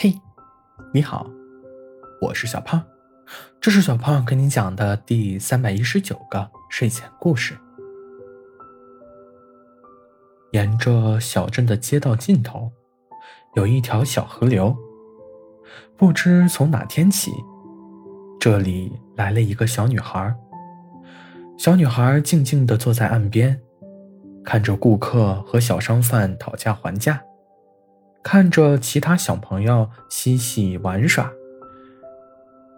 嘿，你好，我是小胖，这是小胖跟你讲的第319个睡前故事。沿着小镇的街道尽头，有一条小河流。不知从哪天起，这里来了一个小女孩。小女孩静静地坐在岸边，看着顾客和小商贩讨价还价，看着其他小朋友嬉戏玩耍，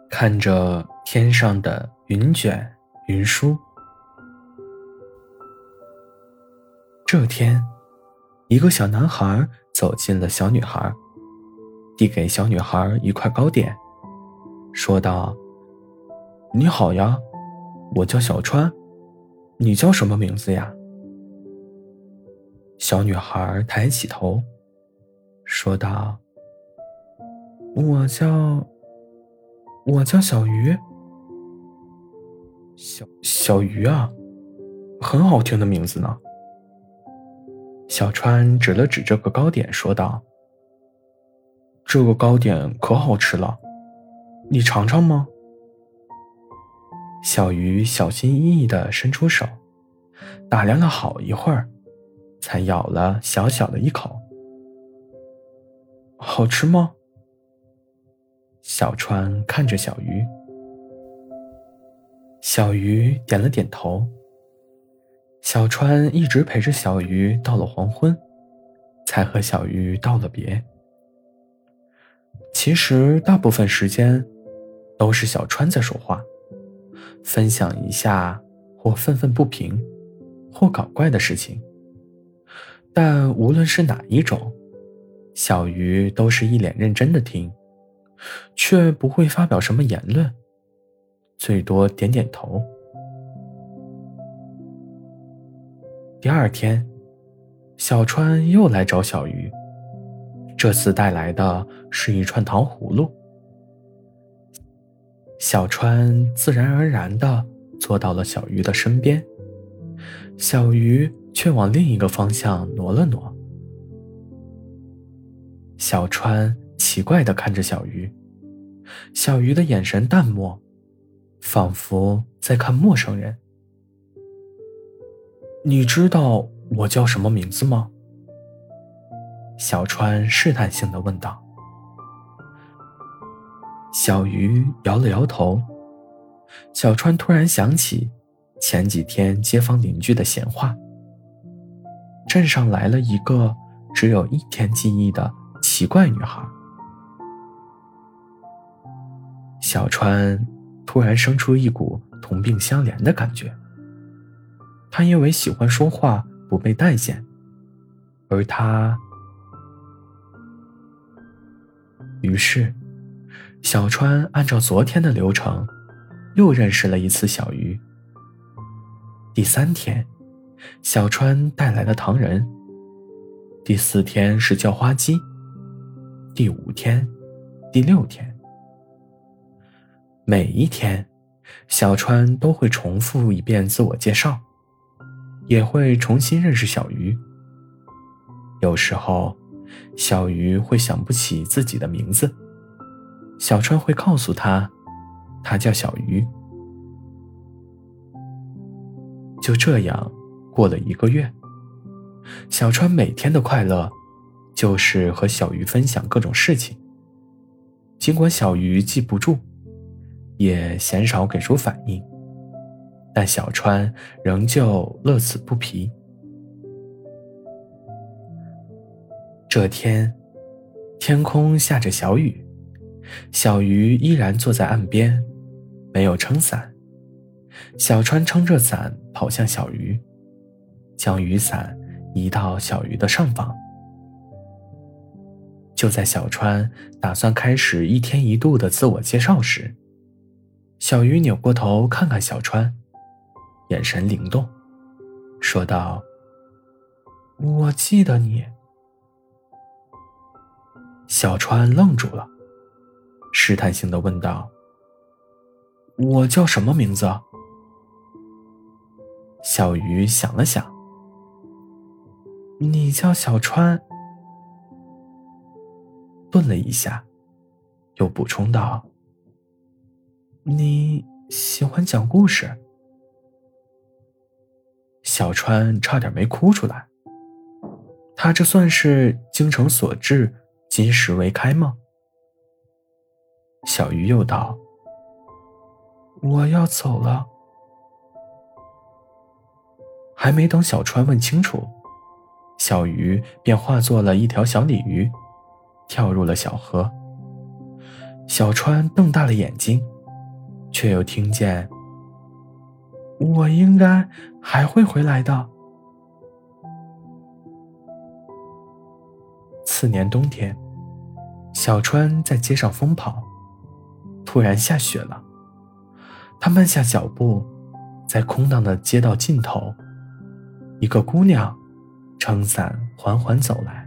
看着天上的云卷云舒。这天，一个小男孩走进了小女孩，递给小女孩一块糕点，说道：“你好呀，我叫小川，你叫什么名字呀？”小女孩抬起头说道：“我叫小鱼。”“小鱼啊，很好听的名字呢。”小川指了指这个糕点说道：“这个糕点可好吃了，你尝尝吗？”小鱼小心翼翼地伸出手，打量了好一会儿，才咬了小小的一口。“好吃吗？”小川看着小鱼，小鱼点了点头。小川一直陪着小鱼到了黄昏，才和小鱼道了别。其实大部分时间都是小川在说话，分享一下或愤愤不平或搞怪的事情，但无论是哪一种，小鱼都是一脸认真的听，却不会发表什么言论，最多点点头。第二天，小川又来找小鱼，这次带来的是一串糖葫芦。小川自然而然地坐到了小鱼的身边，小鱼却往另一个方向挪了挪。小川奇怪地看着小鱼，小鱼的眼神淡漠，仿佛在看陌生人。“你知道我叫什么名字吗？”小川试探性地问道。小鱼摇了摇头。小川突然想起前几天街坊邻居的闲话，镇上来了一个只有1天记忆的奇怪女孩。小川突然生出一股同病相怜的感觉，他因为喜欢说话不被待见，而他……于是小川按照昨天的流程又认识了一次小鱼。第3天，小川带来了糖人，第4天是叫花鸡，第5天，第6天。每一天，小川都会重复一遍自我介绍，也会重新认识小鱼。有时候，小鱼会想不起自己的名字，小川会告诉他，他叫小鱼。就这样，过了1个月，小川每天的快乐就是和小鱼分享各种事情，尽管小鱼记不住，也鲜少给出反应，但小川仍旧乐此不疲。这天，天空下着小雨，小鱼依然坐在岸边，没有撑伞。小川撑着伞跑向小鱼，将雨伞移到小鱼的上方。就在小川打算开始1天1度的自我介绍时，小鱼扭过头看看小川，眼神灵动，说道：“我记得你。”小川愣住了，试探性地问道：“我叫什么名字？”小鱼想了想：“你叫小川。”顿了一下，又补充道：“你喜欢讲故事？”小川差点没哭出来，他这算是精诚所至，金石为开吗？小鱼又道：“我要走了。”还没等小川问清楚，小鱼便化作了一条小鲤鱼，跳入了小河。小川瞪大了眼睛，却又听见：“我应该还会回来的。”次年冬天，小川在街上疯跑，突然下雪了。他慢下脚步，在空荡的街道尽头，一个姑娘撑伞缓缓走来。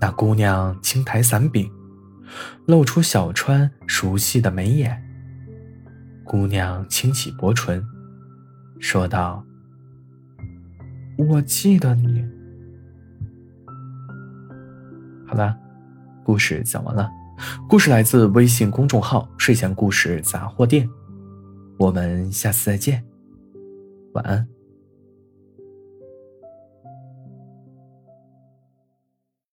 那姑娘轻抬伞柄，露出小川熟悉的眉眼。姑娘轻启薄唇，说道：“我记得你。”好了，故事讲完了。故事来自微信公众号睡前故事杂货店，我们下次再见，晚安。